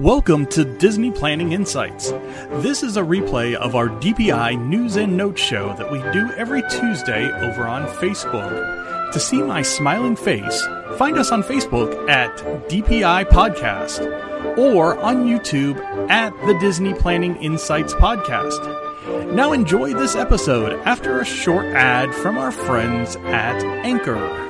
Welcome to Disney Planning Insights. This is a replay of our DPI News and Notes show that we do every Tuesday over on Facebook. To see my smiling face, find us on Facebook at DPI Podcast or on YouTube at the Disney Planning Insights Podcast. Now enjoy this episode after a short ad from our friends at Anchor.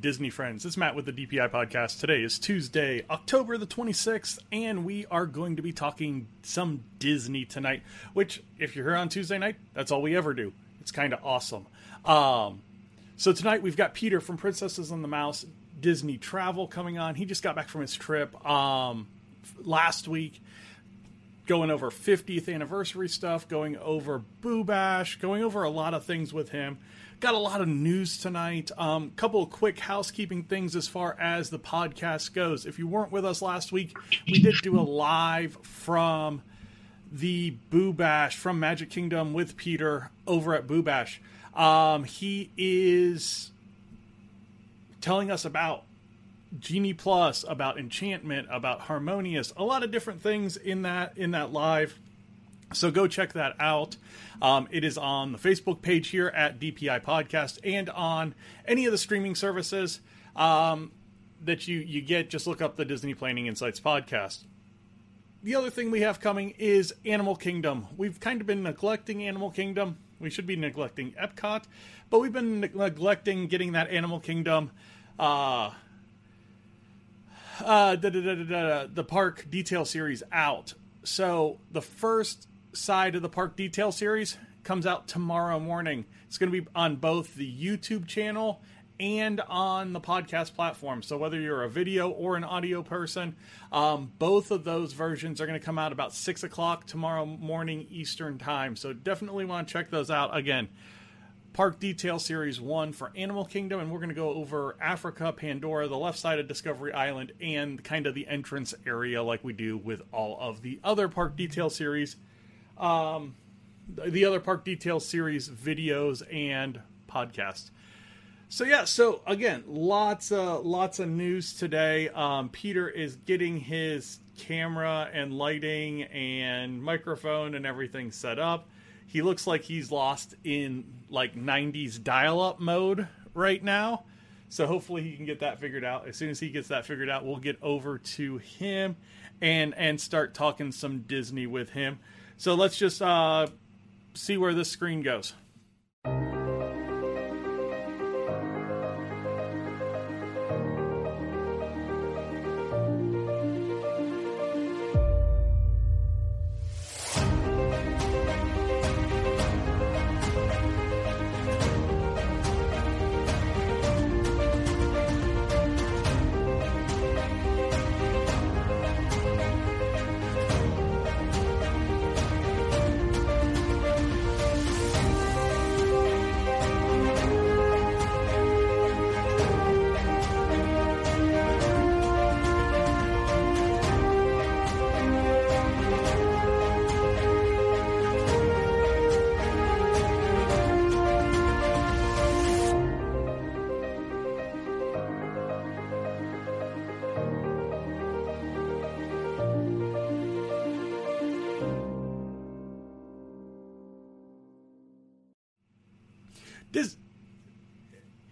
Disney friends, it's Matt with the DPI Podcast. Today is Tuesday, October the 26th, and we are going to be talking some Disney tonight, which, if you're here on Tuesday night, that's all we ever do. It's kind of awesome. So tonight we've got Peter from Princesses and the Mouse Disney Travel coming on. He just got back from his trip last week, going over 50th anniversary stuff, going over Boo Bash, going over a lot of things with him. Got a lot of news tonight. Couple of quick housekeeping things as far as the podcast goes. If you weren't with us last week, we did do a live from the Boo Bash from Magic Kingdom with Peter over at Boo Bash. He is telling us about Genie Plus, about Enchantment, about Harmonious, a lot of different things in that live. So go check that out. It is on the Facebook page here at DPI Podcast and on any of the streaming services that you get. Just look up the Disney Planning Insights Podcast. The other thing we have coming is Animal Kingdom. We've kind of been neglecting Animal Kingdom. We should be neglecting Epcot, but we've been neglecting getting that Animal Kingdom the park detail series out. So the first side of the park detail series comes out tomorrow morning. It's going to be on both the YouTube channel and on the podcast platform. So whether you're a video or an audio person, both of those versions are going to come out about 6 o'clock tomorrow morning Eastern time. So definitely want to check those out. Again, Park Detail Series 1 for Animal Kingdom, and we're going to go over Africa, Pandora, the left side of Discovery Island, and kind of the entrance area like we do with all of the other Park Detail Series. The other Park Detail Series videos and podcasts. So yeah, so again, lots of news today. Peter is getting his camera and lighting and microphone and everything set up. He looks like he's lost in like 90s dial-up mode right now. So hopefully he can get that figured out. As soon as he gets that figured out, we'll get over to him and start talking some Disney with him. So let's just see where this screen goes.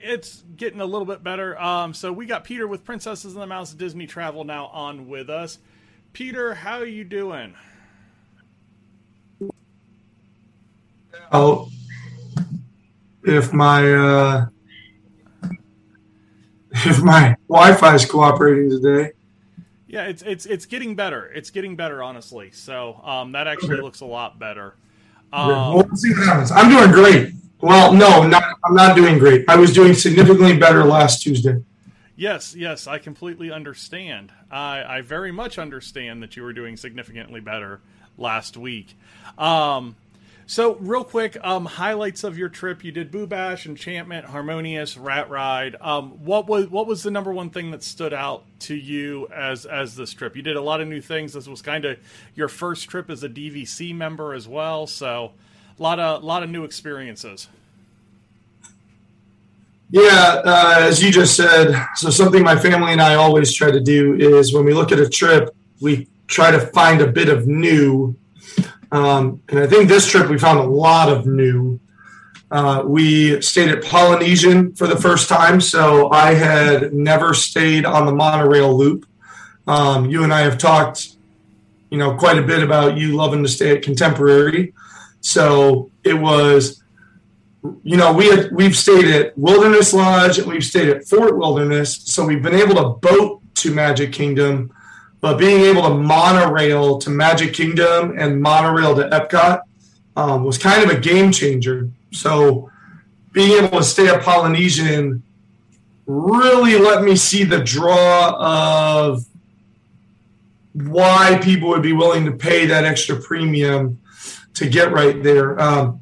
It's getting a little bit better. So we got Peter with Princesses and the Mouse Disney Travel now on with us. Peter, how are you doing? Oh, if my Wi-Fi is cooperating today. Yeah, it's getting better. It's getting better, honestly. So that actually looks a lot better. We'll see what happens. I'm doing great. Well, no, I'm not doing great. I was doing significantly better last Tuesday. Yes, I completely understand. I very much understand that you were doing significantly better last week. So real quick, highlights of your trip. You did Boo Bash, Enchantment, Harmonious, Rat Ride. What was the number one thing that stood out to you as this trip? You did a lot of new things. This was kind of your first trip as a DVC member as well, so... A lot of new experiences. Yeah, as you just said, so something my family and I always try to do is when we look at a trip, we try to find a bit of new. And I think this trip we found a lot of new. We stayed at Polynesian for the first time, so I had never stayed on the monorail loop. You and I have talked, quite a bit about you loving to stay at Contemporary. So it was, we've stayed at Wilderness Lodge and we've stayed at Fort Wilderness. So we've been able to boat to Magic Kingdom, but being able to monorail to Magic Kingdom and monorail to Epcot was kind of a game changer. So being able to stay at Polynesian really let me see the draw of why people would be willing to pay that extra premium to get right there. Our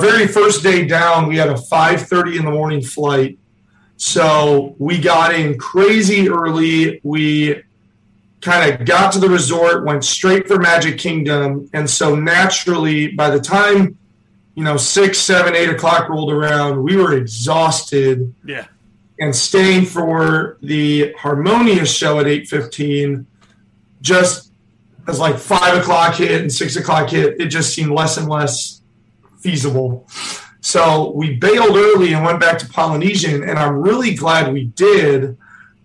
very first day down, we had a 5:30 in the morning flight. So we got in crazy early. We kind of got to the resort, went straight for Magic Kingdom. And so naturally, by the time, 6, 7, 8 o'clock rolled around, we were exhausted. Yeah. And staying for the Harmonious show at 8:15 just as 5 o'clock hit and 6 o'clock hit, it just seemed less and less feasible. So we bailed early and went back to Polynesian, and I'm really glad we did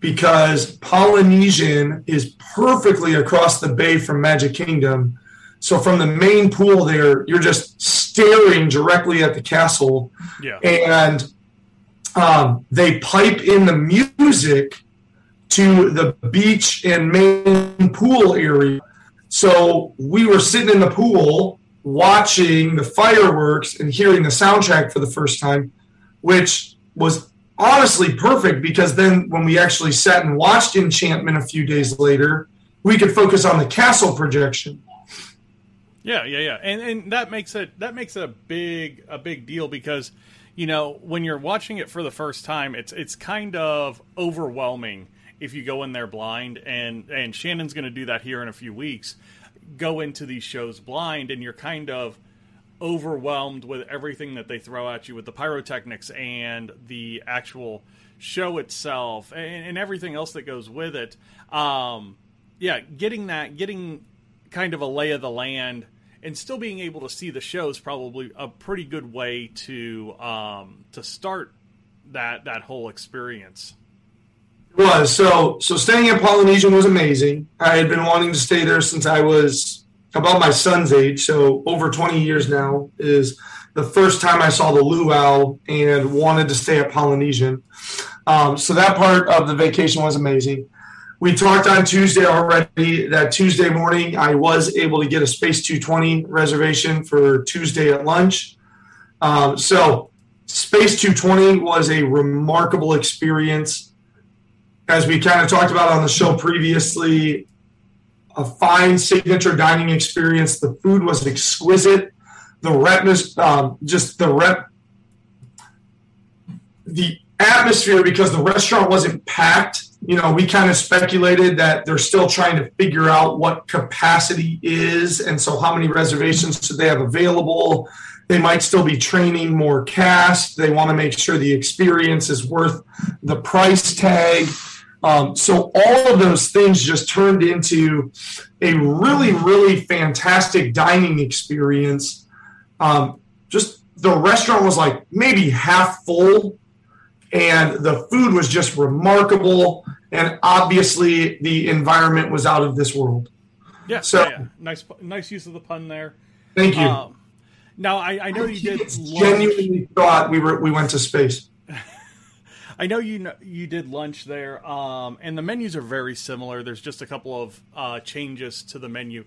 because Polynesian is perfectly across the bay from Magic Kingdom. So from the main pool there, you're just staring directly at the castle. Yeah. And they pipe in the music to the beach and main pool area. So we were sitting in the pool watching the fireworks and hearing the soundtrack for the first time, which was honestly perfect because then when we actually sat and watched Enchantment a few days later, we could focus on the castle projection. Yeah. And that makes it a big deal because, when you're watching it for the first time, it's kind of overwhelming. If you go in there blind, and Shannon's going to do that here in a few weeks, go into these shows blind, and you're kind of overwhelmed with everything that they throw at you with the pyrotechnics and the actual show itself and everything else that goes with it. Getting kind of a lay of the land and still being able to see the show is probably a pretty good way to start that whole experience. was. So staying at Polynesian was amazing. I had been wanting to stay there since I was about my son's age, so over 20 years now is the first time I saw the luau and wanted to stay at Polynesian. So that part of the vacation was amazing. We talked on Tuesday already. That Tuesday morning, I was able to get a Space 220 reservation for Tuesday at lunch. So Space 220 was a remarkable experience. As we kind of talked about on the show previously, a fine signature dining experience. The food was exquisite. The atmosphere, because the restaurant wasn't packed, we kind of speculated that they're still trying to figure out what capacity is, and so how many reservations do they have available. They might still be training more cast. They want to make sure the experience is worth the price tag. So all of those things just turned into a really, really fantastic dining experience. Just the restaurant was like maybe half full, and the food was just remarkable. And obviously the environment was out of this world. Yeah. So yeah. Nice use of the pun there. Thank you. Now I know you did lunch. Genuinely thought we went to space. I know you did lunch there, and the menus are very similar. There's just a couple of changes to the menu.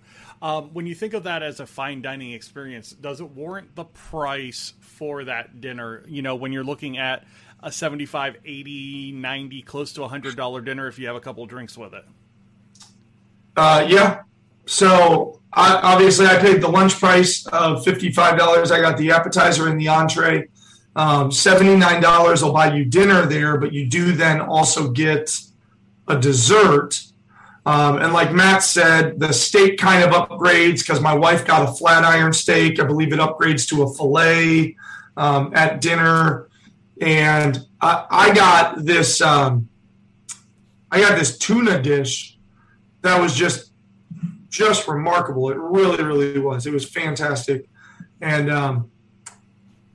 When you think of that as a fine dining experience, does it warrant the price for that dinner? When you're looking at a $75, $80, $90, close to $100 dinner if you have a couple drinks with it. Yeah. So obviously I paid the lunch price of $55. I got the appetizer and the entree. $79 will buy you dinner there, but you do then also get a dessert. And like Matt said, the steak kind of upgrades because my wife got a flat iron steak. I believe it upgrades to a filet at dinner. And I got this tuna dish that was just remarkable. It really, really was. It was fantastic. And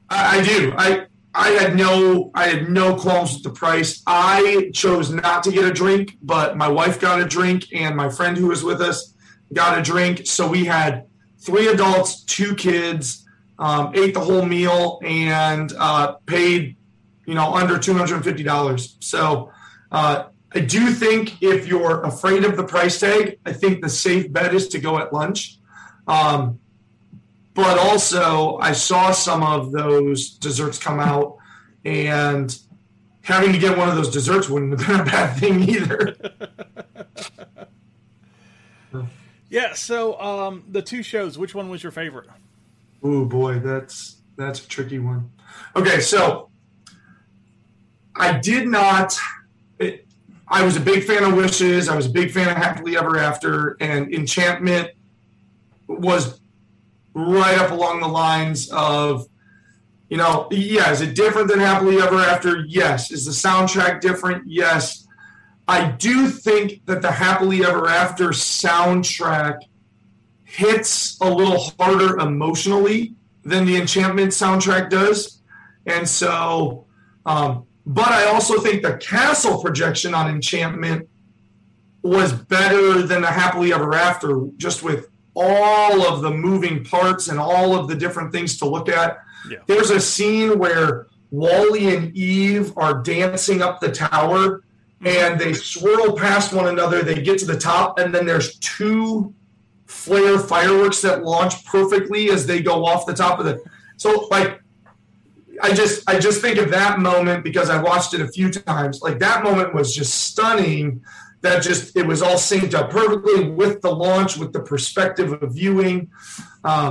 I had no qualms with the price. I chose not to get a drink, but my wife got a drink and my friend who was with us got a drink. So we had 3 adults, 2 kids, ate the whole meal and paid, under $250. So I do think if you're afraid of the price tag, I think the safe bet is to go at lunch. But also, I saw some of those desserts come out, and having to get one of those desserts wouldn't have been a bad thing either. Yeah, so the 2 shows, which one was your favorite? Oh, boy, that's a tricky one. Okay, so I was a big fan of Wishes. I was a big fan of Happily Ever After, and Enchantment was right up along the lines of, is it different than Happily Ever After? Yes. Is the soundtrack different? Yes. I do think that the Happily Ever After soundtrack hits a little harder emotionally than the Enchantment soundtrack does. And so, but I also think the castle projection on Enchantment was better than the Happily Ever After, just with all of the moving parts and all of the different things to look at. Yeah. There's a scene where Wally and Eve are dancing up the tower, and they swirl past one another. They get to the top, and then there's 2 flare fireworks that launch perfectly as they go off the top of the. So like, I just think of that moment because I watched it a few times. Like that moment was just stunning. That just, it was all synced up perfectly with the launch, with the perspective of viewing. So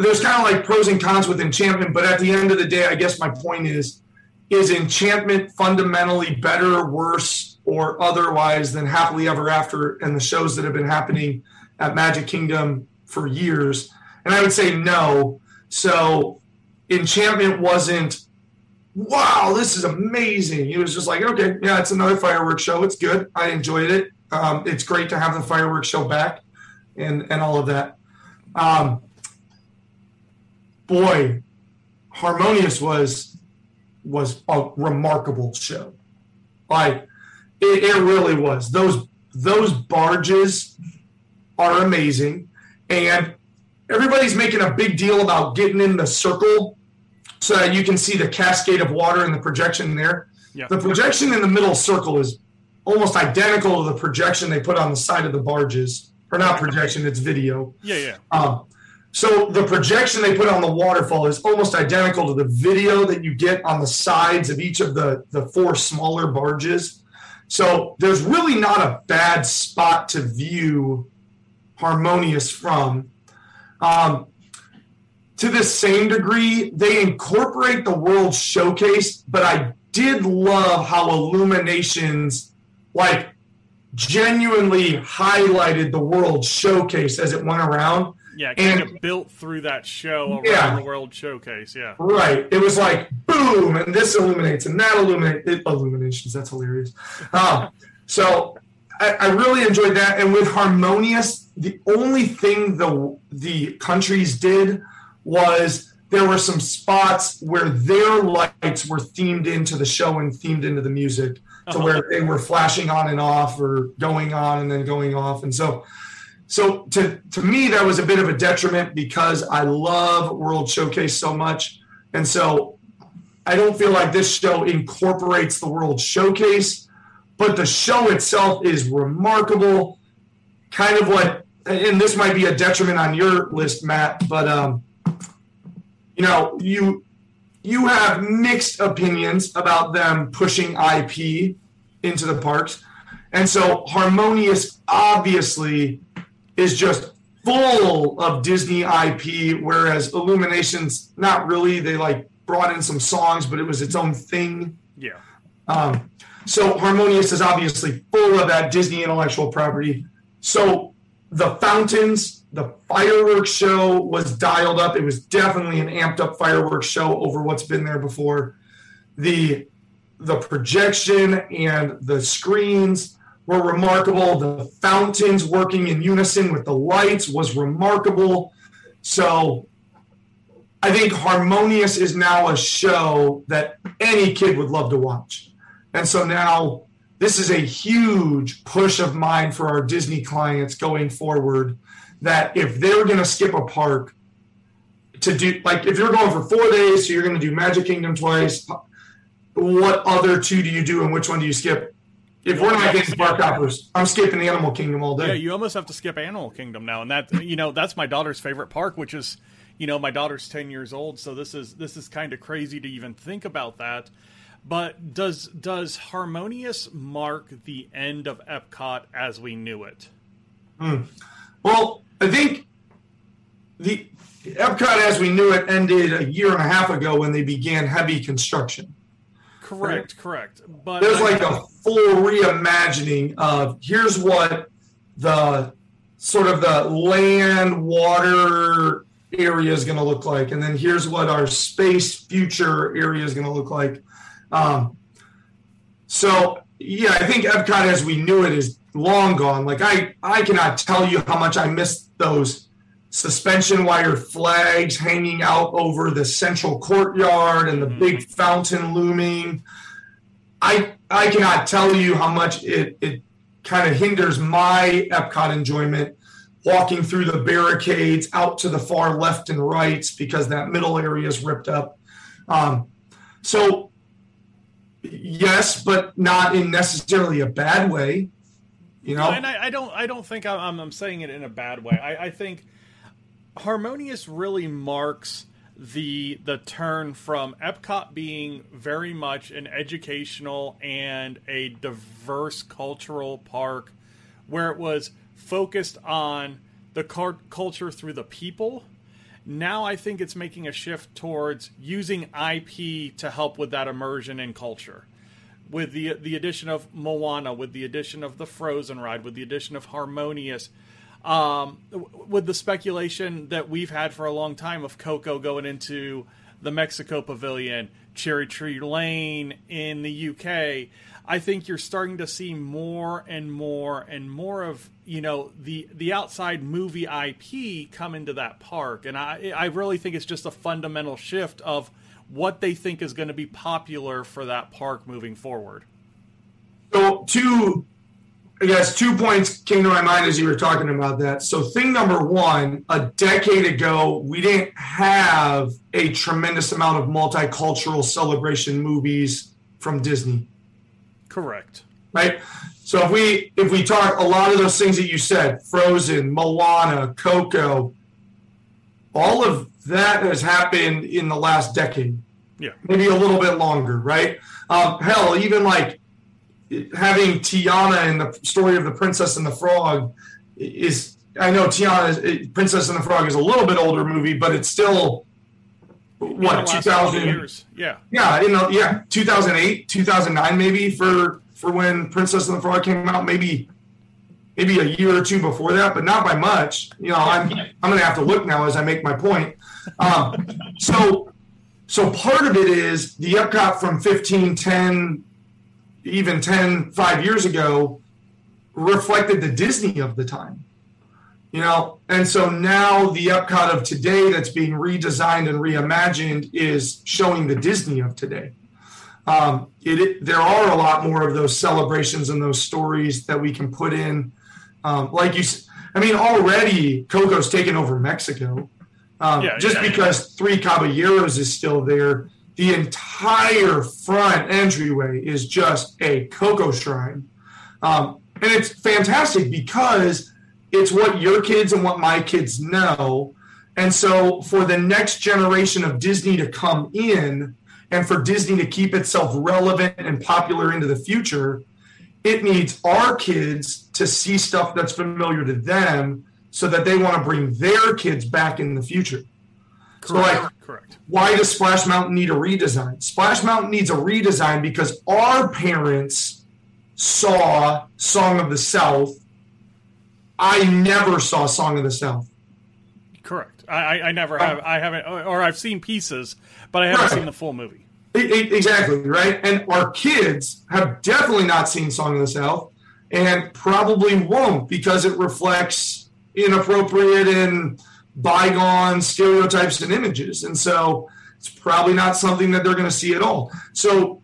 there's kind of like pros and cons with Enchantment, but at the end of the day, I guess my point is Enchantment fundamentally better, worse, or otherwise than Happily Ever After and the shows that have been happening at Magic Kingdom for years? And I would say no. So Enchantment wasn't, wow, this is amazing. It was just like, okay, yeah, it's another fireworks show. It's good. I enjoyed it. It's great to have the fireworks show back and all of that. Boy, Harmonious was a remarkable show. Like, it really was. Those barges are amazing. And everybody's making a big deal about getting in the circle so that you can see the cascade of water and the projection there. Yep. The projection in the middle circle is almost identical to the projection they put on the side of the barges. Or not projection, it's video. Yeah, yeah. So the projection they put on the waterfall is almost identical to the video that you get on the sides of each of the four smaller barges. So there's really not a bad spot to view Harmonious from. To the same degree, they incorporate the World Showcase, but I did love how Illuminations, like, genuinely highlighted the World Showcase as it went around. Yeah, kind of built through that show around the World Showcase, yeah. Right. It was like, boom, and this illuminates, and that illuminates. Illuminations, that's hilarious. So I really enjoyed that. And with Harmonious, the only thing the countries did was there were some spots where their lights were themed into the show and themed into the music, to where they were flashing on and off or going on and then going off. And so to me, that was a bit of a detriment because I love World Showcase so much. And so I don't feel like this show incorporates the World Showcase, but the show itself is remarkable. Kind of what, and this might be a detriment on your list, Matt, but you have mixed opinions about them pushing IP into the parks. And so Harmonious obviously is just full of Disney IP, whereas Illuminations, not really. They like brought in some songs, but it was its own thing. Yeah. So Harmonious is obviously full of that Disney intellectual property. So the fountains, the fireworks show was dialed up. It was definitely an amped up fireworks show over what's been there before. The projection and the screens were remarkable. The fountains working in unison with the lights was remarkable. So I think Harmonious is now a show that any kid would love to watch. And so now this is a huge push of mine for our Disney clients going forward, that if they're going to skip a park to do, like if you're going for 4 days, so you're going to do Magic Kingdom twice, what other two do you do and which one do you skip? If we're not getting park hoppers, I'm skipping Animal Kingdom all day. Yeah, you almost have to skip Animal Kingdom now. And that's my daughter's favorite park, which is, my daughter's 10 years old. So this is kind of crazy to even think about that. But does Harmonious mark the end of Epcot as we knew it? Well, I think the Epcot as we knew it ended a year and a half ago when they began heavy construction. Correct. But there's like a full reimagining of here's what the sort of the land, water area is going to look like, and then here's what our space future area is going to look like. So, yeah, I think Epcot as we knew it is long gone. Like, I cannot tell you how much I missed those suspension wire flags hanging out over the central courtyard and the big fountain looming. I cannot tell you how much it kind of hinders my Epcot enjoyment, walking through the barricades out to the far left and right because that middle area is ripped up. So, yes, but not in necessarily a bad way. And I don't think I'm saying it in a bad way. I think Harmonious really marks the turn from Epcot being very much an educational and a diverse cultural park, where it was focused on the culture through the people. Now I think it's making a shift towards using IP to help with that immersion in culture. With the addition of Moana, with the addition of the Frozen ride, with the addition of Harmonious, with the speculation that we've had for a long time of Coco going into the Mexico Pavilion, Cherry Tree Lane in the UK, I think you're starting to see more and more and more of the outside movie IP come into that park. And I really think it's just a fundamental shift of what they think is going to be popular for that park moving forward. So two points came to my mind as you were talking about that. So thing number one, a decade ago, we didn't have a tremendous amount of multicultural celebration movies from Disney. Correct. Right? So if we talk a lot of those things that you said, Frozen, Moana, Coco, all of that has happened in the last decade. Yeah. Maybe a little bit longer, right? Hell, even like having Tiana in the story of the Princess and the Frog is, I know Princess and the Frog is a little bit older movie, but it's still, 2000 years. Yeah. Yeah. 2008, 2009, maybe for when Princess and the Frog came out, maybe a year or two before that, but not by much. I'm going to have to look now as I make my point. So part of it is the Epcot from 15, 10, even 10, 5 years ago reflected the Disney of the time, And so now the Epcot of today that's being redesigned and reimagined is showing the Disney of today. There are a lot more of those celebrations and those stories that we can put in. Already Coco's taken over Mexico. Because Three Caballeros is still there. The entire front entryway is just a Coco shrine. And it's fantastic because it's what your kids and what my kids know. And so for the next generation of Disney to come in, and for Disney to keep itself relevant and popular into the future, it needs our kids to see stuff that's familiar to them so that they want to bring their kids back in the future. Correct. So why does Splash Mountain need a redesign? Splash Mountain needs a redesign because our parents saw Song of the South. I never saw Song of the South. Correct. I never have. I haven't, or I've seen pieces, but I haven't seen the full movie. Exactly, right? And our kids have definitely not seen Song of the South and probably won't because it reflects inappropriate and bygone stereotypes and images. And so it's probably not something that they're going to see at all. So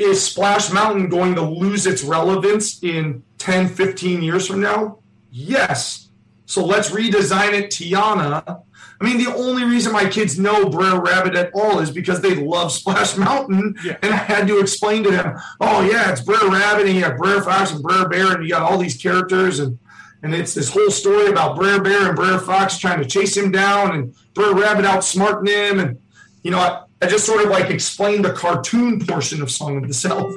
is Splash Mountain going to lose its relevance in 10, 15 years from now? Yes. So let's redesign it, Tiana. I mean, the only reason my kids know Br'er Rabbit at all is because they love Splash Mountain, and I had to explain to them, it's Br'er Rabbit, and you got Br'er Fox and Br'er Bear, and you got all these characters, and it's this whole story about Br'er Bear and Br'er Fox trying to chase him down, and Br'er Rabbit outsmarting him, and, I just sort of, explained the cartoon portion of Song of the South.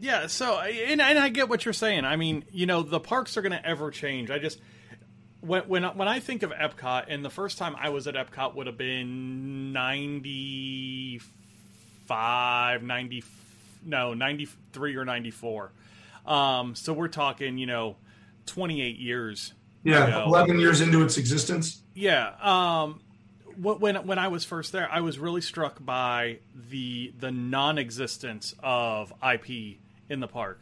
Yeah, so, and I get what you're saying. I mean, the parks are going to ever change. I just... When I think of Epcot, and the first time I was at Epcot would have been 93 or 94. So we're talking, 28 years. Yeah, 11 years into its existence. Yeah. When I was first there, I was really struck by the non-existence of IP in the park.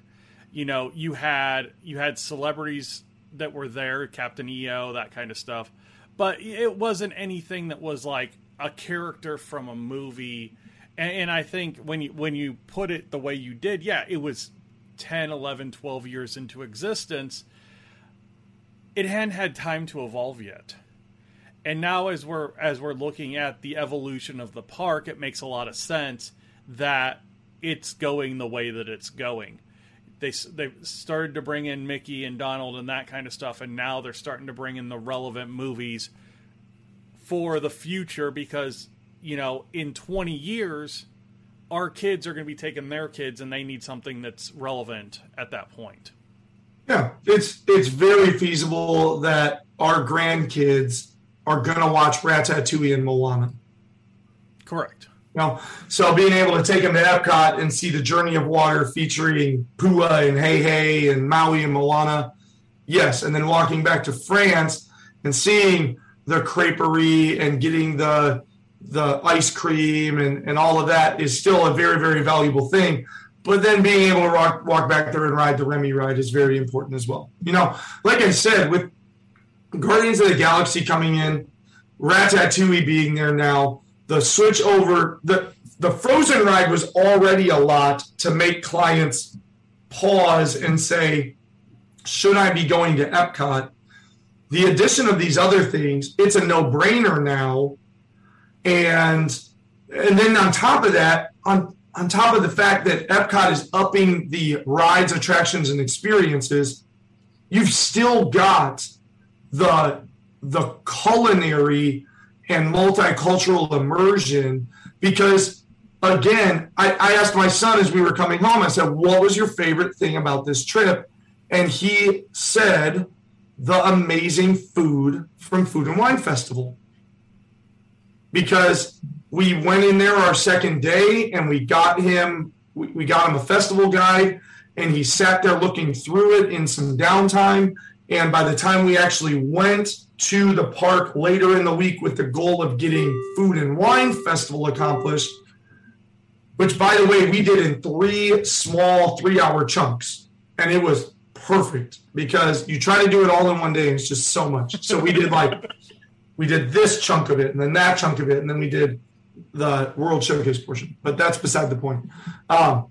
You had celebrities that were there, Captain EO, that kind of stuff, but it wasn't anything that was like a character from a movie. And I think when you put it the way you did, it was 10, 11, 12 years into existence. It hadn't had time to evolve yet. And now as we're looking at the evolution of the park, it makes a lot of sense that it's going the way that it's going. They started to bring in Mickey and Donald and that kind of stuff, and now they're starting to bring in the relevant movies for the future because, in 20 years, our kids are going to be taking their kids, and they need something that's relevant at that point. Yeah, it's very feasible that our grandkids are going to watch Ratatouille and Moana. Correct. So being able to take them to Epcot and see the Journey of Water featuring Pua and Hey Hey and Maui and Moana, yes. And then walking back to France and seeing the creperie and getting the ice cream and all of that is still a very, very valuable thing. But then being able to walk back there and ride the Remy ride is very important as well. Like I said, with Guardians of the Galaxy coming in, Ratatouille being there now, the switch over, the the Frozen ride was already a lot to make clients pause and say, should I be going to Epcot? The addition of these other things, it's a no-brainer now. And then on top of that, on top of the fact that Epcot is upping the rides, attractions, and experiences, you've still got the culinary and multicultural immersion. Because, again, I asked my son as we were coming home, I said, what was your favorite thing about this trip? And he said, the amazing food from Food and Wine Festival. Because we went in there our second day and we got him a festival guide, and he sat there looking through it in some downtime. And by the time we actually went to the park later in the week with the goal of getting Food and Wine Festival accomplished, which, by the way, we did in 3 small 3-hour chunks. And it was perfect because you try to do it all in one day and it's just so much. So we did this chunk of it and then that chunk of it, and then we did the World Showcase portion. But that's beside the point. I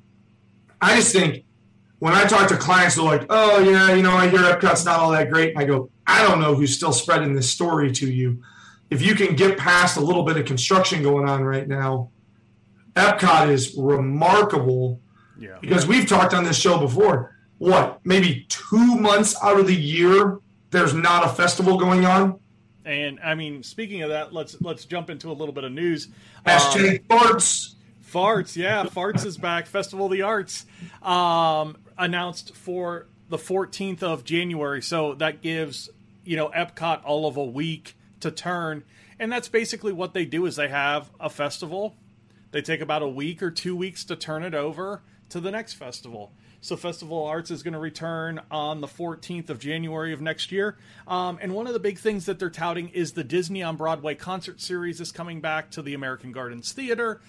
just think when I talk to clients, they're like, oh, yeah, I hear Epcot's not all that great. And I go, I don't know who's still spreading this story to you. If you can get past a little bit of construction going on right now, Epcot is remarkable. Yeah. Because we've talked on this show before. What, maybe 2 months out of the year, there's not a festival going on? And, I mean, speaking of that, let's jump into a little bit of news. Hashtag farts. Farts, yeah. Farts is back. Festival of the Arts announced for the 14th of January. So that gives, Epcot all of a week to turn. And that's basically what they do is they have a festival. They take about a week or 2 weeks to turn it over to the next festival. So Festival of Arts is going to return on the 14th of January of next year. And one of the big things that they're touting is the Disney on Broadway concert series is coming back to the American Gardens Theater.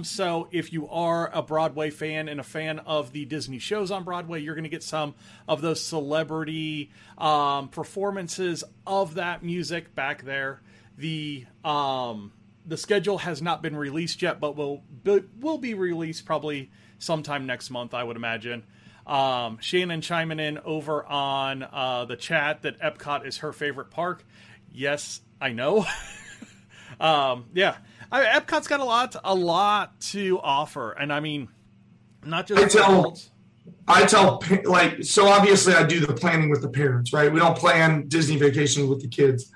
So if you are a Broadway fan and a fan of the Disney shows on Broadway, you're going to get some of those celebrity performances of that music back there. The schedule has not been released yet, but will be released probably sometime next month, I would imagine. Shannon chiming in over on the chat that Epcot is her favorite park. Yes, I know. Epcot's got a lot to offer, and I mean, not just so obviously I do the planning with the parents, right? We don't plan Disney vacations with the kids,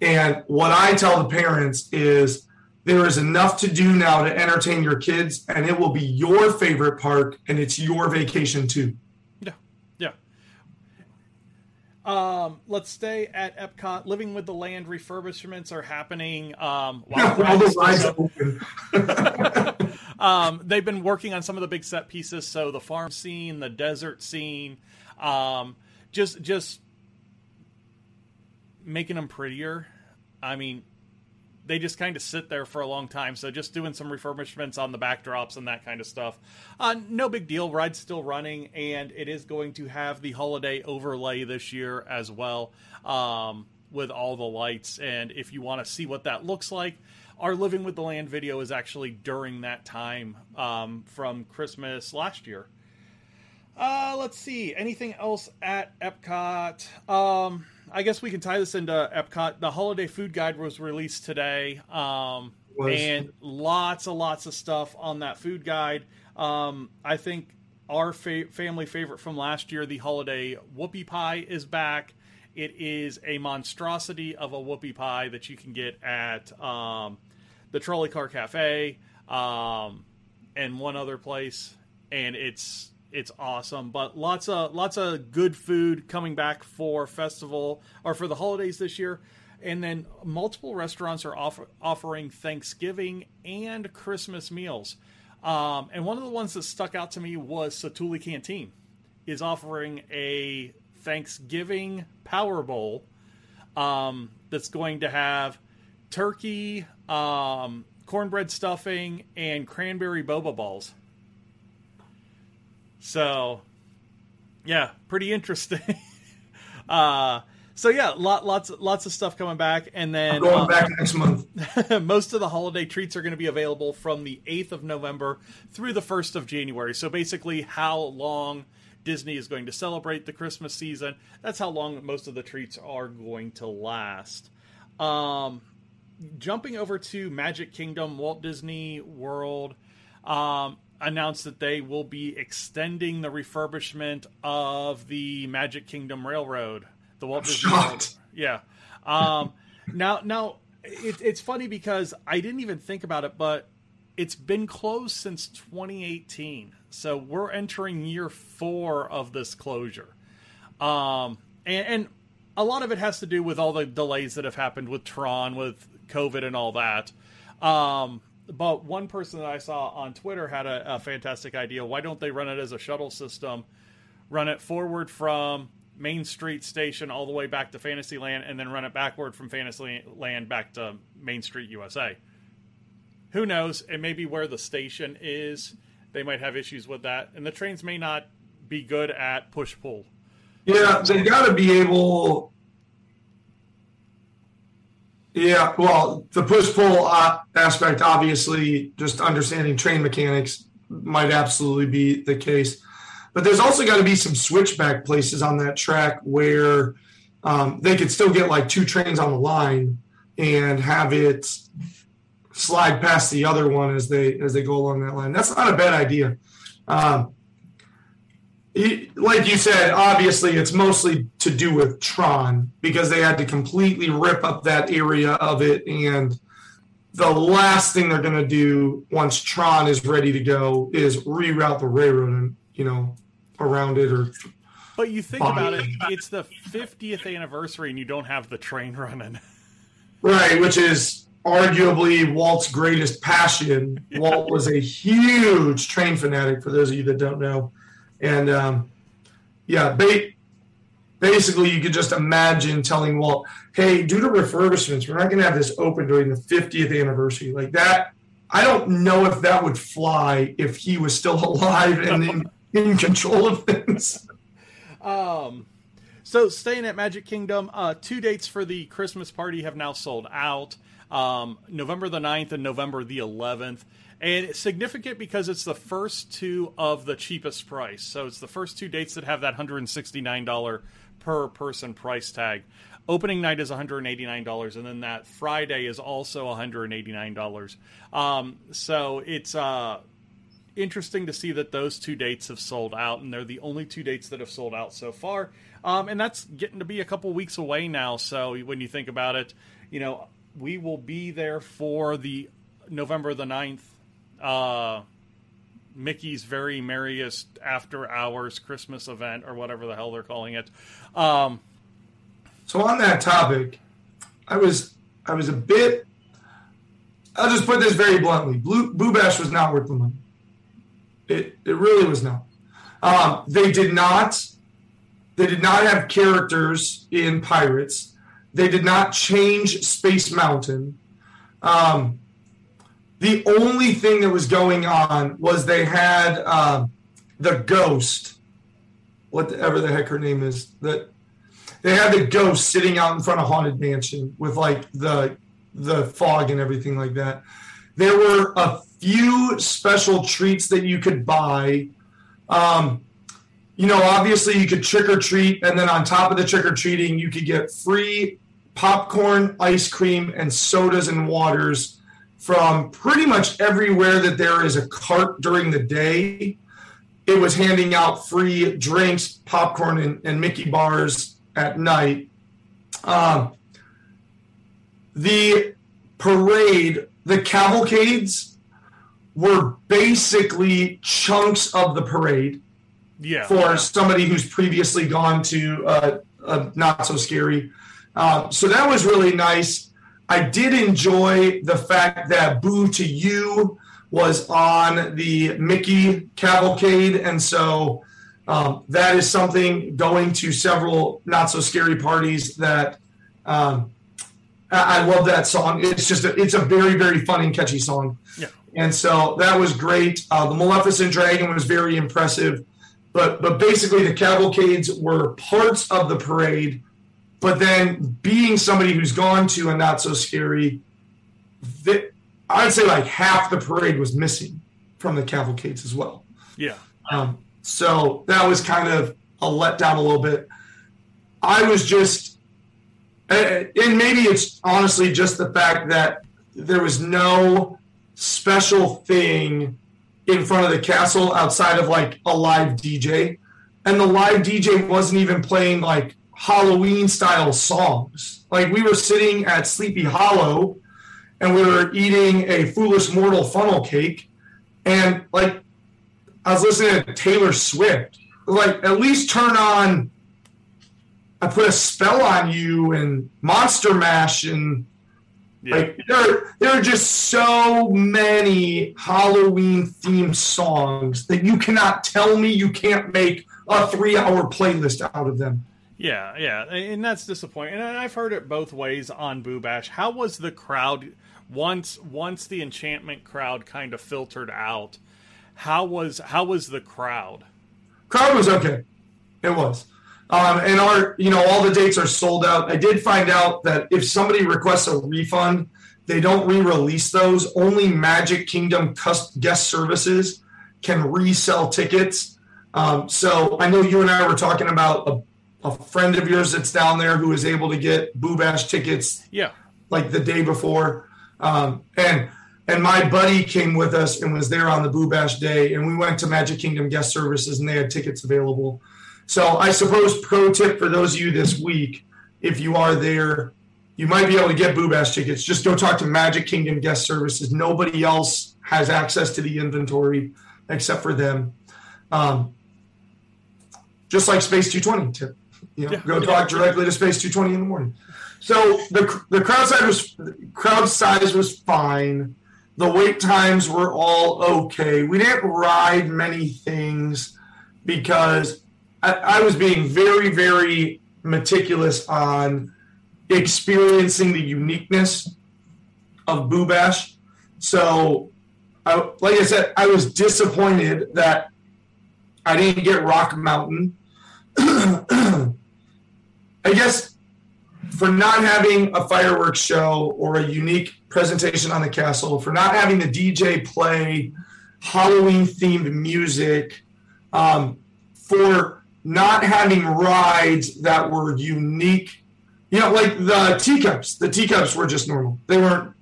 and what I tell the parents is, there is enough to do now to entertain your kids, and it will be your favorite park, and it's your vacation too. Yeah. Let's stay at Epcot. Living with the Land refurbishments are happening. Open. They've been working on some of the big set pieces, so the farm scene, the desert scene, just making them prettier. I mean, they just kind of sit there for a long time. So just doing some refurbishments on the backdrops and that kind of stuff. No big deal. Ride's still running, and it is going to have the holiday overlay this year as well, with all the lights. And if you want to see what that looks like, our Living with the Land video is actually during that time from Christmas last year. Let's see. Anything else at Epcot? I guess we can tie this into Epcot. The holiday food guide was released today, and lots of stuff on that food guide. I think our family favorite from last year, the holiday whoopie pie, is back. It is a monstrosity of a whoopie pie that you can get at the Trolley Car Cafe and one other place, and it's awesome. But lots of good food coming back for festival or for the holidays this year. And then multiple restaurants are offering Thanksgiving and Christmas meals. And one of the ones that stuck out to me was Satuli Canteen is offering a Thanksgiving Power Bowl that's going to have turkey, cornbread stuffing, and cranberry boba balls. So, yeah, pretty interesting. So yeah, lots of stuff coming back, and then I'm going back next month. Most of the holiday treats are going to be available from the 8th of November through the 1st of January. So basically, how long Disney is going to celebrate the Christmas season? That's how long most of the treats are going to last. Jumping over to Magic Kingdom, Walt Disney World announced that they will be extending the refurbishment of the Magic Kingdom Railroad. The Walt Disney World. Yeah. Now it's funny because I didn't even think about it, but it's been closed since 2018. So we're entering year 4 of this closure. And a lot of it has to do with all the delays that have happened with Tron, with COVID and all that. But one person that I saw on Twitter had a fantastic idea. Why don't they run it as a shuttle system? Run it forward from Main Street Station all the way back to Fantasyland, and then run it backward from Fantasyland back to Main Street USA. Who knows? It may be where the station is. They might have issues with that. And the trains may not be good at push-pull. Yeah, they got to be able... Yeah, well, the push-pull aspect, obviously, just understanding train mechanics might absolutely be the case. But there's also got to be some switchback places on that track where they could still get like 2 trains on the line and have it slide past the other one as they go along that line. That's not a bad idea. Like you said, obviously it's mostly to do with Tron because they had to completely rip up that area of it, and the last thing they're going to do once Tron is ready to go is reroute the railroad and, you know, around it. Or but you think about it, it's the 50th anniversary and you don't have the train running. Right, which is arguably Walt's greatest passion. Yeah. Walt was a huge train fanatic, for those of you that don't know. And, basically you could just imagine telling Walt, hey, due to refurbishments, we're not going to have this open during the 50th anniversary. Like that, I don't know if that would fly if he was still alive and in control of things. So staying at Magic Kingdom, 2 dates for the Christmas party have now sold out. November the 9th and November the 11th. And it's significant because it's the first 2 of the cheapest price. So it's the first 2 dates that have that $169 per person price tag. Opening night is $189, and then that Friday is also $189. So it's interesting to see that those 2 dates have sold out, and they're the only 2 dates that have sold out so far. And that's getting to be a couple weeks away now. So when you think about it, you know, we will be there for the November the 9th, Mickey's Very Merriest After Hours Christmas event, or whatever the hell they're calling it. So on that topic, I was a bit, I'll just put this very bluntly, Boo Bash was not worth the money. It really was not. They did not have characters in Pirates. They did not change Space Mountain. The only thing that was going on was they had the ghost, whatever the heck her name is, that they had the ghost sitting out in front of Haunted Mansion with like the fog and everything like that. There were a few special treats that you could buy. You know, obviously you could trick or treat, and then on top of the trick or treating, you could get free popcorn, ice cream, and sodas and waters from pretty much everywhere that there is a cart during the day. It was handing out free drinks, popcorn, and Mickey bars at night. The parade, the cavalcades were basically chunks of the parade. Yeah. For somebody who's previously gone to a Not So Scary. So that was really nice. I did enjoy the fact that Boo to You was on the Mickey cavalcade. And so that is something, going to several Not So Scary parties, that I love that song. It's just it's a very, very fun and catchy song. Yeah. And so that was great. The Maleficent Dragon was very impressive. But basically the cavalcades were parts of the parade, But then being somebody who's gone to a Not So Scary, I'd say like half the parade was missing from the cavalcades as well. Yeah. So that was kind of a letdown a little bit. I was just, and maybe it's honestly just the fact that there was no special thing in front of the castle outside of like a live DJ. And the live DJ wasn't even playing like Halloween style songs. Like we were sitting at Sleepy Hollow and we were eating a Foolish Mortal funnel cake. And like, I was listening to Taylor Swift. Like, at least turn on I Put a Spell on You and Monster Mash. And like, there are just so many Halloween themed songs that you cannot tell me you can't make a 3-hour playlist out of them. Yeah, yeah. And that's disappointing. And I've heard it both ways on Boo Bash. How was the crowd once the Enchantment crowd kind of filtered out? How was the crowd? Crowd was okay. It was. And our, you know, all the dates are sold out. I did find out that if somebody requests a refund, they don't re-release those. Only Magic Kingdom guest services can resell tickets. So I know you and I were talking about a friend of yours that's down there who is able to get Boo Bash tickets. Yeah. Like the day before. And my buddy came with us and was there on the Boo Bash day, and we went to Magic Kingdom guest services, and they had tickets available. So I suppose pro tip for those of you this week, if you are there, you might be able to get Boo Bash tickets. Just go talk to Magic Kingdom guest services. Nobody else has access to the inventory except for them. Just like Space 220 tip. You know, go talk directly to Space 220 in the morning. So the crowd size was fine. The wait times were all okay. We didn't ride many things because I was being very, very meticulous on experiencing the uniqueness of Boo Bash. So, like I said, I was disappointed that I didn't get Rock Mountain. I guess for not having a fireworks show or a unique presentation on the castle, for not having the DJ play Halloween-themed music, for not having rides that were unique, you know, like the teacups. The teacups were just normal. They weren't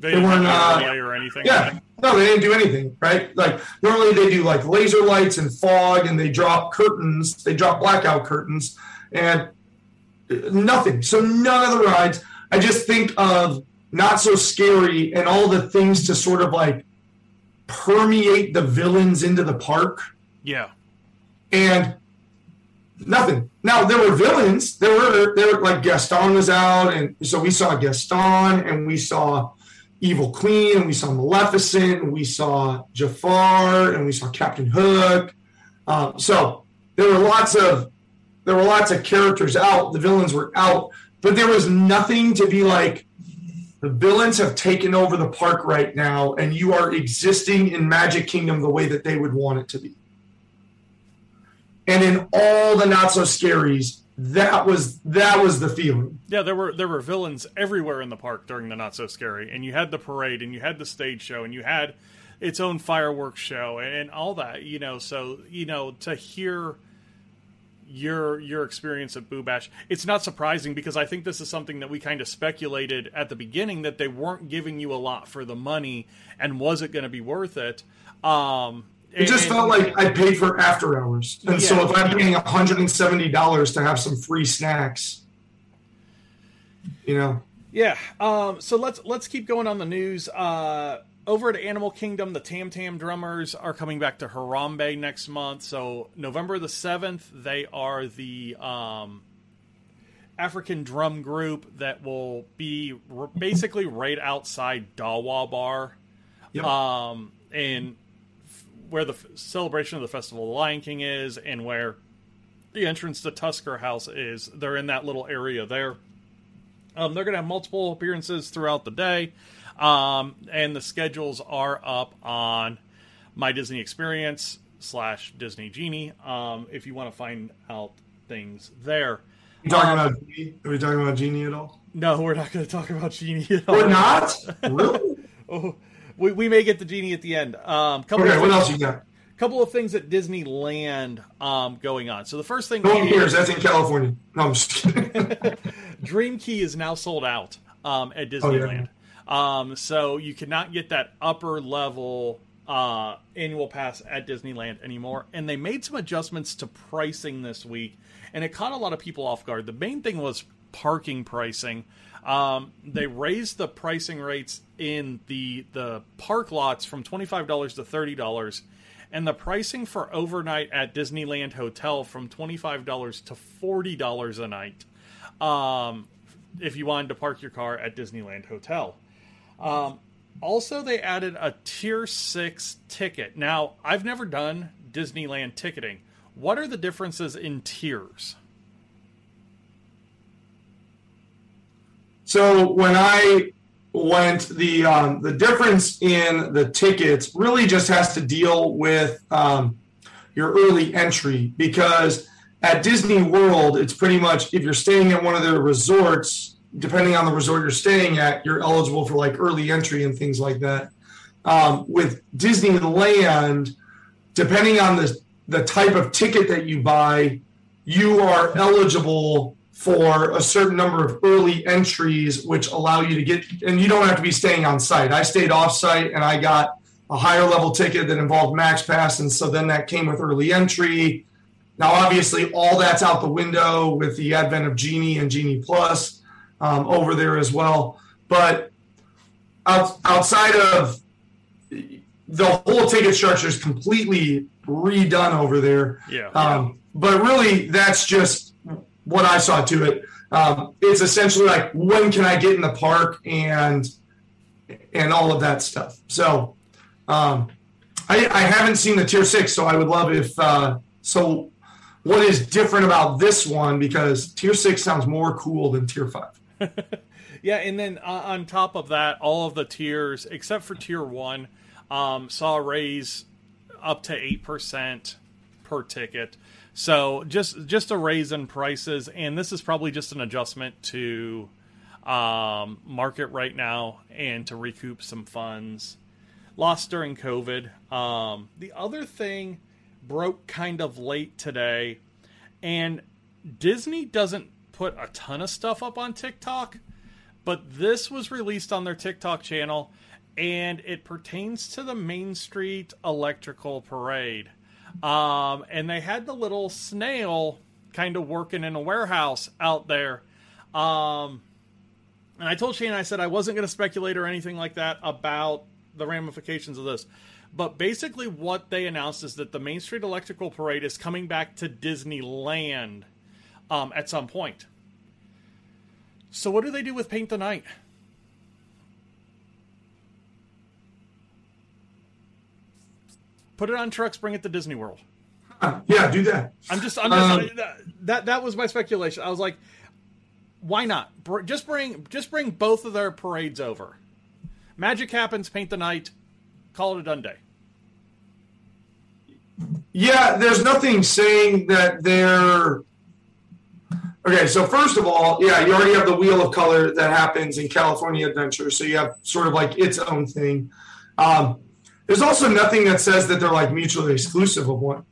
play or anything. Yeah, right? No, they didn't do anything, right? Like normally they do like laser lights and fog, and they drop curtains. They drop blackout curtains and nothing. So none of the rides. I just think of Not So Scary and all the things to sort of like permeate the villains into the park. Yeah. And nothing. Now, there were villains. There were like Gaston was out, and so we saw Gaston, and we saw Evil Queen, and we saw Maleficent, and we saw Jafar, and we saw Captain Hook. So there were lots of characters out. The villains were out, but there was nothing to be like, the villains have taken over the park right now, and you are existing in Magic Kingdom the way that they would want it to be. And in all the Not So Scaries, that was the feeling. Yeah, there were villains everywhere in the park during the Not So Scary, and you had the parade, and you had the stage show, and you had its own fireworks show, and all that. You know, so you know, to hear your experience at Boo Bash, it's not surprising, because I think this is something that we kind of speculated at the beginning, that they weren't giving you a lot for the money, and was it going to be worth it? It just felt like I paid for after hours. And so if I'm paying $170 to have some free snacks, you know. Yeah. So let's keep going on the news. Over at Animal Kingdom, the Tam Tam Drummers are coming back to Harambe next month. So November the 7th, they are the African drum group that will be basically right outside Dawa Bar. Yep. And where the celebration of the Festival of the Lion King is, and where the entrance to Tusker House is. They're in that little area there. They're going to have multiple appearances throughout the day. And the schedules are up on My Disney Experience / Disney Genie. If you want to find out things there. Are we talking about Genie at all? No, we're not going to talk about Genie at all. We're not? Really? We may get to Genie at the end. What else you got? Couple of things at Disneyland going on. So the first thing... that's in California. No, I'm just kidding. Dream Key is now sold out at Disneyland. Oh, yeah. So you cannot get that upper level annual pass at Disneyland anymore. And they made some adjustments to pricing this week. And it caught a lot of people off guard. The main thing was parking pricing. They raised the pricing rates in the park lots from $25 to $30. And the pricing for overnight at Disneyland Hotel from $25 to $40 a night if you wanted to park your car at Disneyland Hotel. Also, they added a Tier 6 ticket. Now, I've never done Disneyland ticketing. What are the differences in tiers? So when I went, the difference in the tickets really just has to deal with your early entry, because at Disney World, it's pretty much if you're staying at one of the resorts, depending on the resort you're staying at, you're eligible for like early entry and things like that. With Disneyland, depending on the type of ticket that you buy, you are eligible for a certain number of early entries, which allow you to get, and you don't have to be staying on site. I stayed off site and I got a higher level ticket that involved Max Pass. And so then that came with early entry. Now, obviously all that's out the window with the advent of Genie and Genie Plus over there as well. But outside of the whole ticket structure is completely redone over there. Yeah. But really that's just what I saw to it. It's essentially like, when can I get in the park and all of that stuff. So I haven't seen the Tier 6, so I would love if so what is different about this one, because Tier 6 sounds more cool than Tier 5. Yeah, and then on top of that, all of the tiers, except for Tier 1, saw a raise up to 8% per ticket. So just a raise in prices, and this is probably just an adjustment to market right now and to recoup some funds lost during COVID. The other thing broke kind of late today, and Disney doesn't put a ton of stuff up on TikTok, but this was released on their TikTok channel, and it pertains to the Main Street Electrical Parade. And they had the little snail kind of working in a warehouse out there. And I told Shane, I said, I wasn't going to speculate or anything like that about the ramifications of this, but basically what they announced is that the Main Street Electrical Parade is coming back to Disneyland, at some point. So what do they do with Paint the Night? Put it on trucks, bring it to Disney World. Yeah, do that. That was my speculation. I was like, why not? Just bring both of their parades over. Magic happens, Paint the Night, call it a done day. Yeah, there's nothing saying that they're... Okay, so first of all, yeah, you already have the Wheel of Color that happens in California Adventure, so you have sort of like its own thing. There's also nothing that says that they're like mutually exclusive of one,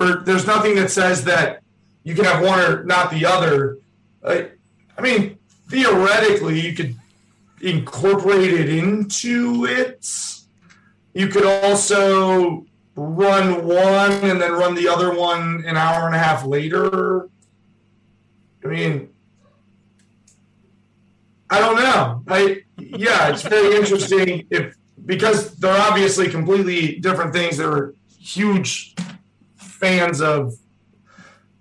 or there's nothing that says that you can have one or not the other. I mean, theoretically, you could incorporate it into it. You could also run one and then run the other one an hour and a half later. I mean, I don't know. It's very interesting because they're obviously completely different things. They're huge fans of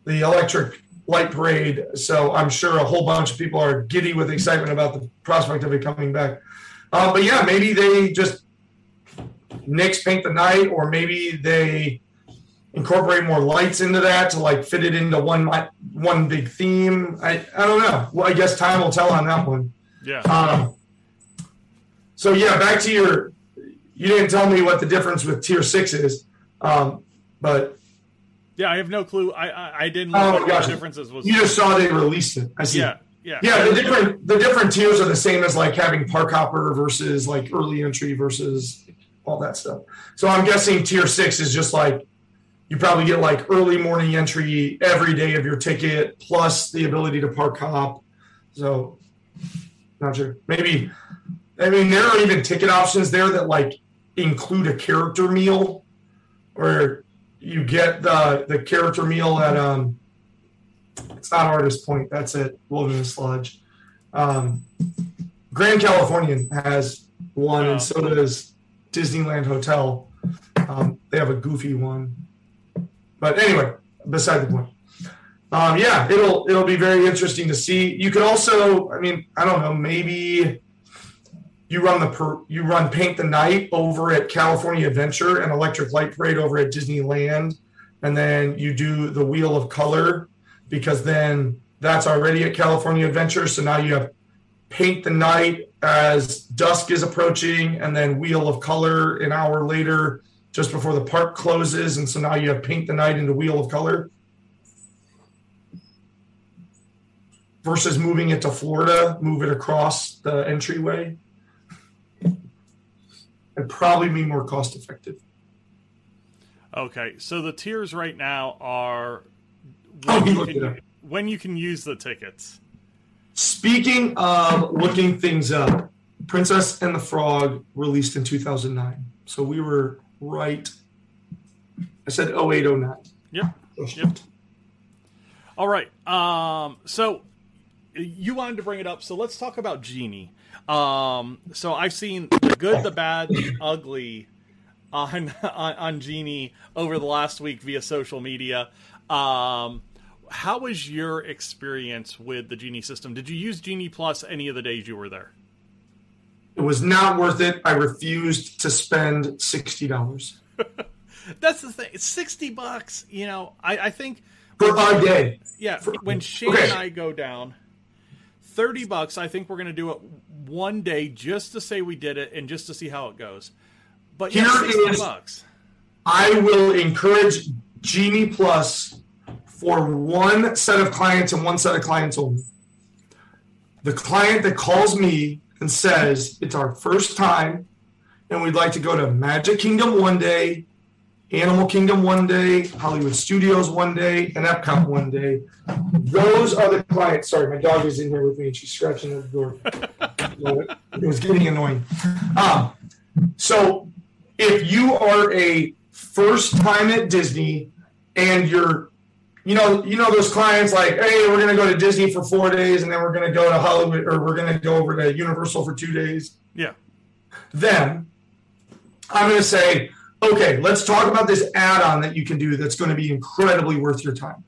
the Electric Light Parade, so I'm sure a whole bunch of people are giddy with excitement about the prospect of it coming back. But yeah, maybe they just nix Paint the Night, or maybe they incorporate more lights into that to like fit it into one big theme. I don't know. Well, I guess time will tell on that one. Yeah. So yeah, back to you didn't tell me what the difference with Tier 6 is, but Yeah, I have no clue. I didn't know what the differences was. You just saw they released it. I see. Yeah. The different tiers are the same as like having Park Hopper versus like early entry versus all that stuff. So I'm guessing tier 6 is just like you probably get like early morning entry every day of your ticket plus the ability to park hop. So not sure. Maybe there are even ticket options there that like include a character meal or you get the character meal at it's not Artist Point, that's at Wilderness Lodge. Grand Californian has one, and so does Disneyland Hotel. They have a goofy one, but anyway, beside the point. It'll be very interesting to see. You could also, maybe you run Paint the Night over at California Adventure and Electric Light Parade over at Disneyland, and then you do the Wheel of Color because then that's already at California Adventure. So now you have Paint the Night as dusk is approaching and then Wheel of Color an hour later just before the park closes. And so now you have Paint the Night into Wheel of Color versus moving it to Florida, move it across the entryway. It'd probably be more cost effective. Okay, so the tiers right now are when you can use the tickets. Speaking of looking things up, Princess and the Frog released in 2009. So we were right. I said 08, 09. Yep. All right. So you wanted to bring it up. So let's talk about Genie. So I've seen the good, the bad, the ugly on Genie over the last week via social media. How was your experience with the Genie system? Did you use Genie Plus any of the days you were there? It was not worth it. I refused to spend $60. That's the thing. It's $60, I think. For a day. Yeah. When Shane and I go down, $30, I think we're going to do it one day just to say we did it and just to see how it goes. But here $60. I will encourage Genie Plus for one set of clients and one set of clients only. The client that calls me and says, it's our first time and we'd like to go to Magic Kingdom one day, Animal Kingdom one day, Hollywood Studios one day, and Epcot one day. Those are the clients. Sorry, my dog is in here with me and she's scratching at the door. It was getting annoying. So if you are a first time at Disney and you're, those clients like, hey, we're going to go to Disney for 4 days and then we're going to go to Hollywood or we're going to go over to Universal for 2 days. Yeah. Then I'm going to say, okay, let's talk about this add-on that you can do that's going to be incredibly worth your time,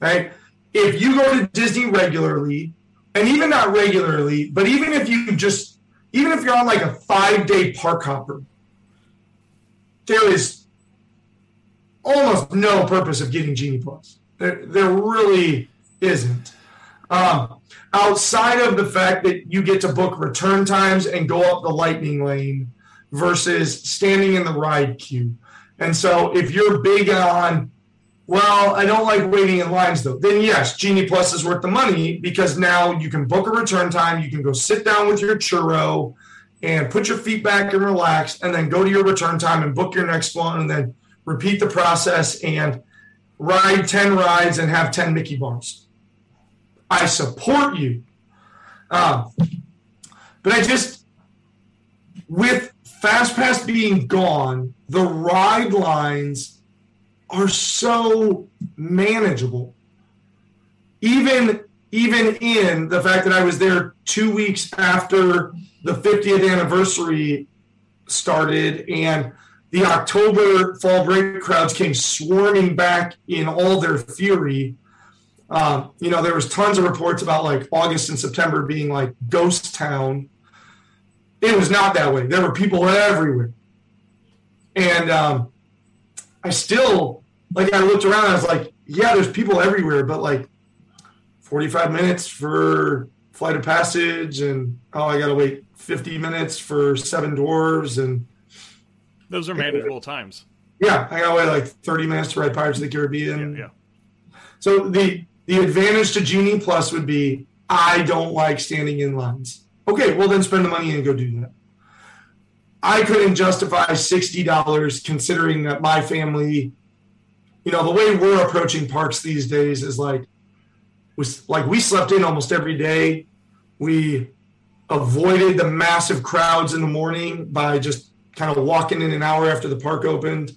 right? If you go to Disney regularly, and even not regularly, but even if you're on like a 5-day park hopper, there is almost no purpose of getting Genie Plus. There really isn't. Outside of the fact that you get to book return times and go up the lightning lane versus standing in the ride queue. And so if you're big on, well, I don't like waiting in lines though, then yes, Genie Plus is worth the money because now you can book a return time, you can go sit down with your churro and put your feet back and relax and then go to your return time and book your next one and then repeat the process and ride 10 rides and have 10 Mickey bars. I support you. But I just, with FastPass being gone, the ride lines are so manageable. Even in the fact that I was there 2 weeks after the 50th anniversary started and the October fall break crowds came swarming back in all their fury. There was tons of reports about like August and September being like ghost town. It was not that way. There were people everywhere. And I looked around and I was like, yeah, there's people everywhere, but like 45 minutes for Flight of Passage and, I got to wait 50 minutes for Seven Dwarves. And those are manageable times. Yeah, I got away like 30 minutes to ride Pirates of the Caribbean. Yeah. So the advantage to Genie Plus would be, I don't like standing in lines. Okay, well then spend the money and go do that. I couldn't justify $60 considering that my family, you know, the way we're approaching parks these days is like we slept in almost every day. We avoided the massive crowds in the morning by just kind of walking in an hour after the park opened.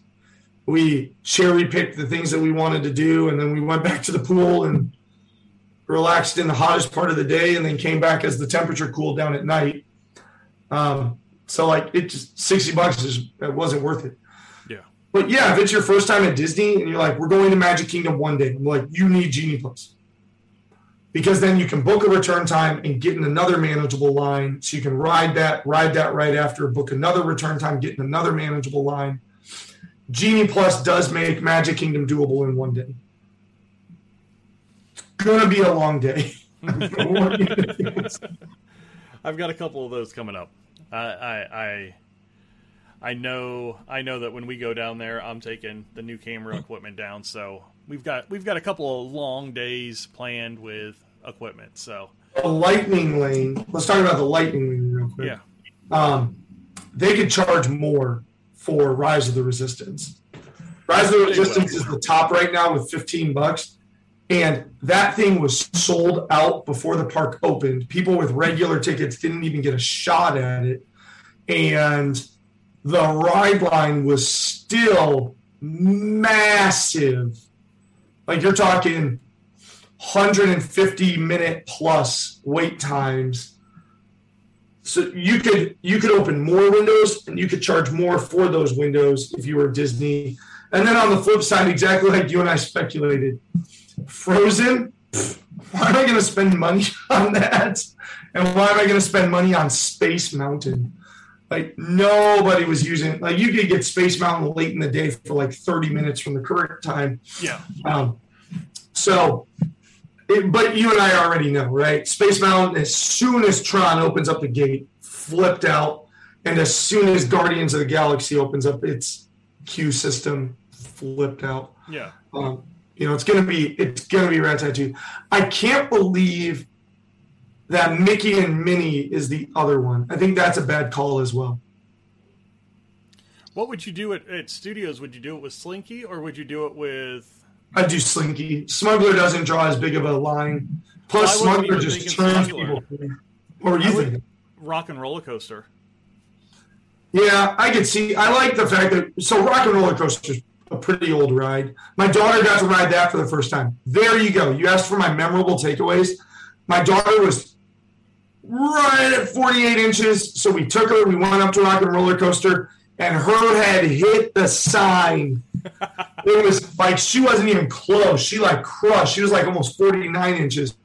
We cherry picked the things that we wanted to do. And then we went back to the pool and relaxed in the hottest part of the day. And then came back as the temperature cooled down at night. So like it just $60 is, it wasn't worth it. Yeah. But yeah, if it's your first time at Disney and you're like, we're going to Magic Kingdom one day, I'm like, you need Genie Plus. Because then you can book a return time and get in another manageable line. So you can ride that right after, book another return time, get in another manageable line. Genie Plus does make Magic Kingdom doable in one day. It's going to be a long day. I've got a couple of those coming up. I know that when we go down there, I'm taking the new camera equipment down, so we've got a couple of long days planned with equipment. So the lightning lane. Let's talk about the lightning lane real quick. Yeah. They could charge more for Rise of the Resistance. Rise of the Resistance is the top right now with $15, and that thing was sold out before the park opened. People with regular tickets didn't even get a shot at it, and the ride line was still massive. Like you're talking 150-minute plus wait times. So you could open more windows and you could charge more for those windows if you were Disney. And then on the flip side, exactly like you and I speculated, Frozen, why am I going to spend money on that? And why am I going to spend money on Space Mountain? Like nobody was using, like you could get Space Mountain late in the day for like 30 minutes from the current time. Yeah. But you and I already know, right? Space Mountain, as soon as Tron opens up the gate, flipped out. And as soon as Guardians of the Galaxy opens up its queue system, flipped out. Yeah. It's going to be Ratatouille. I can't believe that Mickey and Minnie is the other one. I think that's a bad call as well. What would you do at Studios? Would you do it with Slinky or would you do it with... I'd do Slinky. Smuggler doesn't draw as big of a line. Plus, Smuggler just turns people. Or you think? Rock and Roller Coaster. Yeah, I could see. I like the fact that... So Rock and Roller Coaster is a pretty old ride. My daughter got to ride that for the first time. There you go. You asked for my memorable takeaways. My daughter was... right at 48 inches. So we took her, we went up to Rock and Roller Coaster, and her head hit the sign. It was like she wasn't even close. She like crushed. She was like almost 49 inches.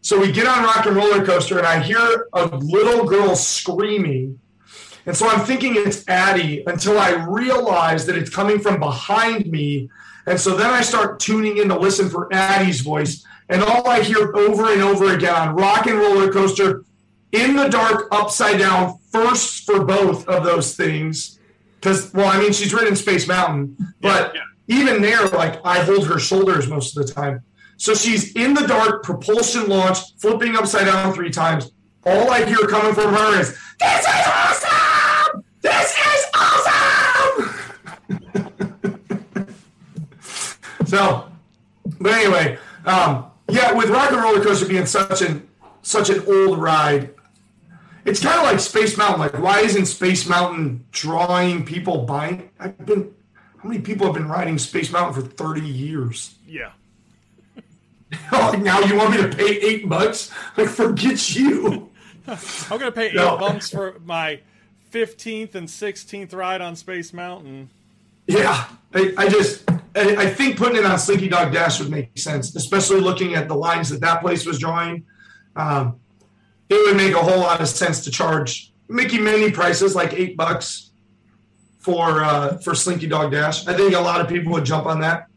So we get on Rock and Roller Coaster, and I hear a little girl screaming. And so I'm thinking it's Addie until I realize that it's coming from behind me. And so then I start tuning in to listen for Addie's voice. And all I hear over and over again on Rock and Roller Coaster, in the dark, upside down, first for both of those things. Because, well, I mean, she's ridden Space Mountain. But even there, like, I hold her shoulders most of the time. So she's in the dark, propulsion launch, flipping upside down 3 times. All I hear coming from her is, this is awesome! This is awesome! So, but anyway... with Rock and Roller Coaster being such an old ride, it's kind of like Space Mountain. Like, why isn't Space Mountain drawing people buying? How many people have been riding Space Mountain for 30 years? Yeah. Now you want me to pay $8? Like, forget you. I'm gonna pay $8 for my 15th and 16th ride on Space Mountain. Yeah, I think putting it on Slinky Dog Dash would make sense, especially looking at the lines that place was drawing. It would make a whole lot of sense to charge Mickey Minnie prices, like $8 for Slinky Dog Dash. I think a lot of people would jump on that.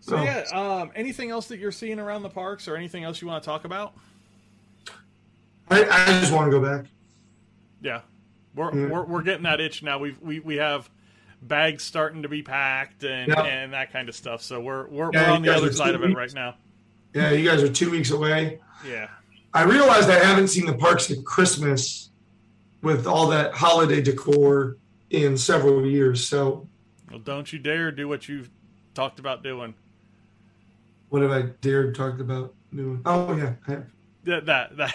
So yeah, anything else that you're seeing around the parks or anything else you want to talk about? I just want to go back. Yeah, we're getting that itch now. We have bags starting to be packed and that kind of stuff. So we're on the other side of it right now. Yeah, you guys are 2 weeks away. Yeah. I realized I haven't seen the parks at Christmas with all that holiday decor in several years. So, well, don't you dare do what you've talked about doing. What have I dared talked about doing? Oh, yeah. That.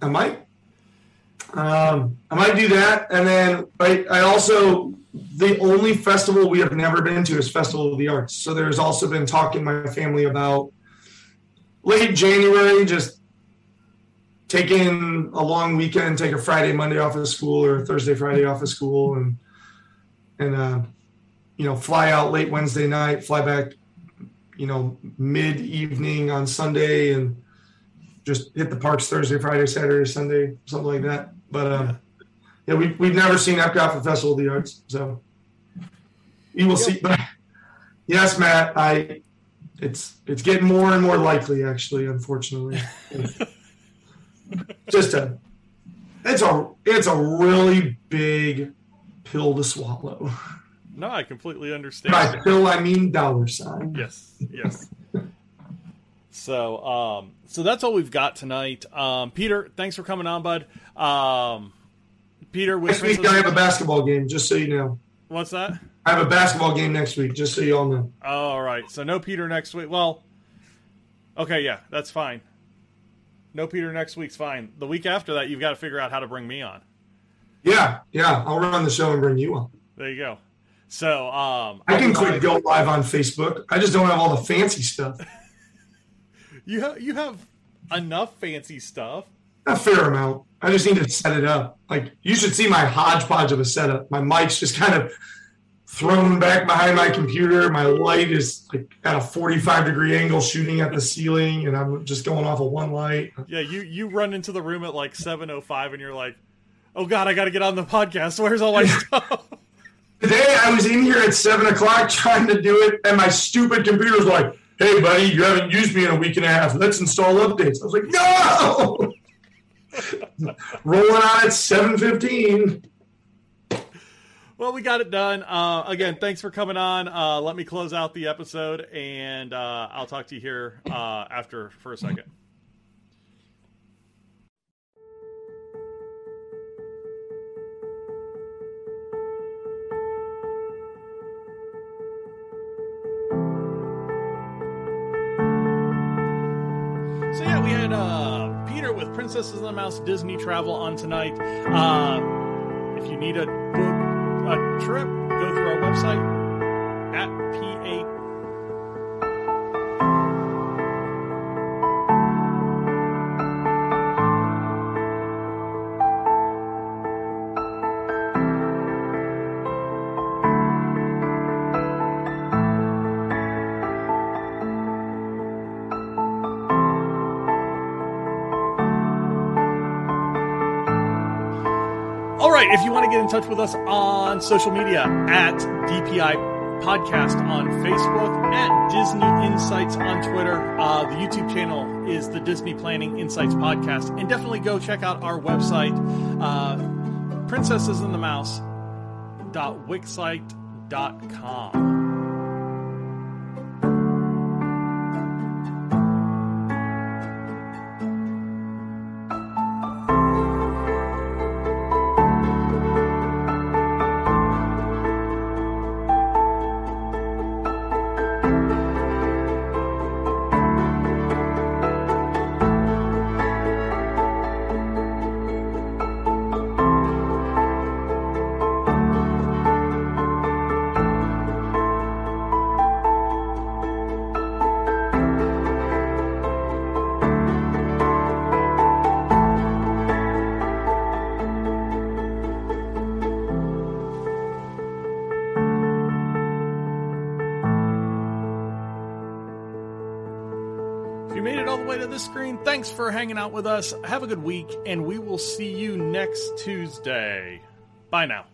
I might. I might do that. And then I also, the only festival we have never been to is Festival of the Arts. So there's also been talk in my family about late January, just taking a long weekend, take a Friday, Monday off of school or a Thursday, Friday off of school and fly out late Wednesday night, fly back, mid evening on Sunday and just hit the parks Thursday, Friday, Saturday, Sunday, something like that. But we've never seen Epcot for Festival of the Arts, so we will see. But yes, Matt, it's getting more and more likely, actually, unfortunately. It's a really big pill to swallow. No, I completely understand. By pill, I mean dollar sign. Yes. So that's all we've got tonight. Peter, thanks for coming on, bud. Peter, next week I have a basketball game, just so you know. What's that? I have a basketball game next week, just so you all know. All right. So no Peter next week. Well, okay, yeah, that's fine. No Peter next week's fine. The week after that, you've got to figure out how to bring me on. Yeah. I'll run the show and bring you on. There you go. So I can quick go live on Facebook. I just don't have all the fancy stuff. You have enough fancy stuff. A fair amount. I just need to set it up. Like, you should see my hodgepodge of a setup. My mic's just kind of thrown back behind my computer. My light is like at a 45-degree angle shooting at the ceiling, and I'm just going off of one light. Yeah, you run into the room at like 7:05, and you're like, oh, God, I got to get on the podcast. Where's all my stuff? Today I was in here at 7 o'clock trying to do it, and my stupid computer's like, hey, buddy, you haven't used me in a week and a half. Let's install updates. I was like, no! Rolling on at 7:15. Well, we got it done. Again, thanks for coming on. Let me close out the episode, and I'll talk to you here after for a second. So yeah, we had Peter with Princesses and the Mouse Disney Travel on tonight. If you need a book, a trip, go through our website at If you want to get in touch with us on social media, at DPI Podcast on Facebook, at Disney Insights on Twitter. The YouTube channel is the Disney Planning Insights Podcast. And definitely go check out our website, princessesandthemouse.wixsite.com. Thanks for hanging out with us. Have a good week, and we will see you next Tuesday. Bye now.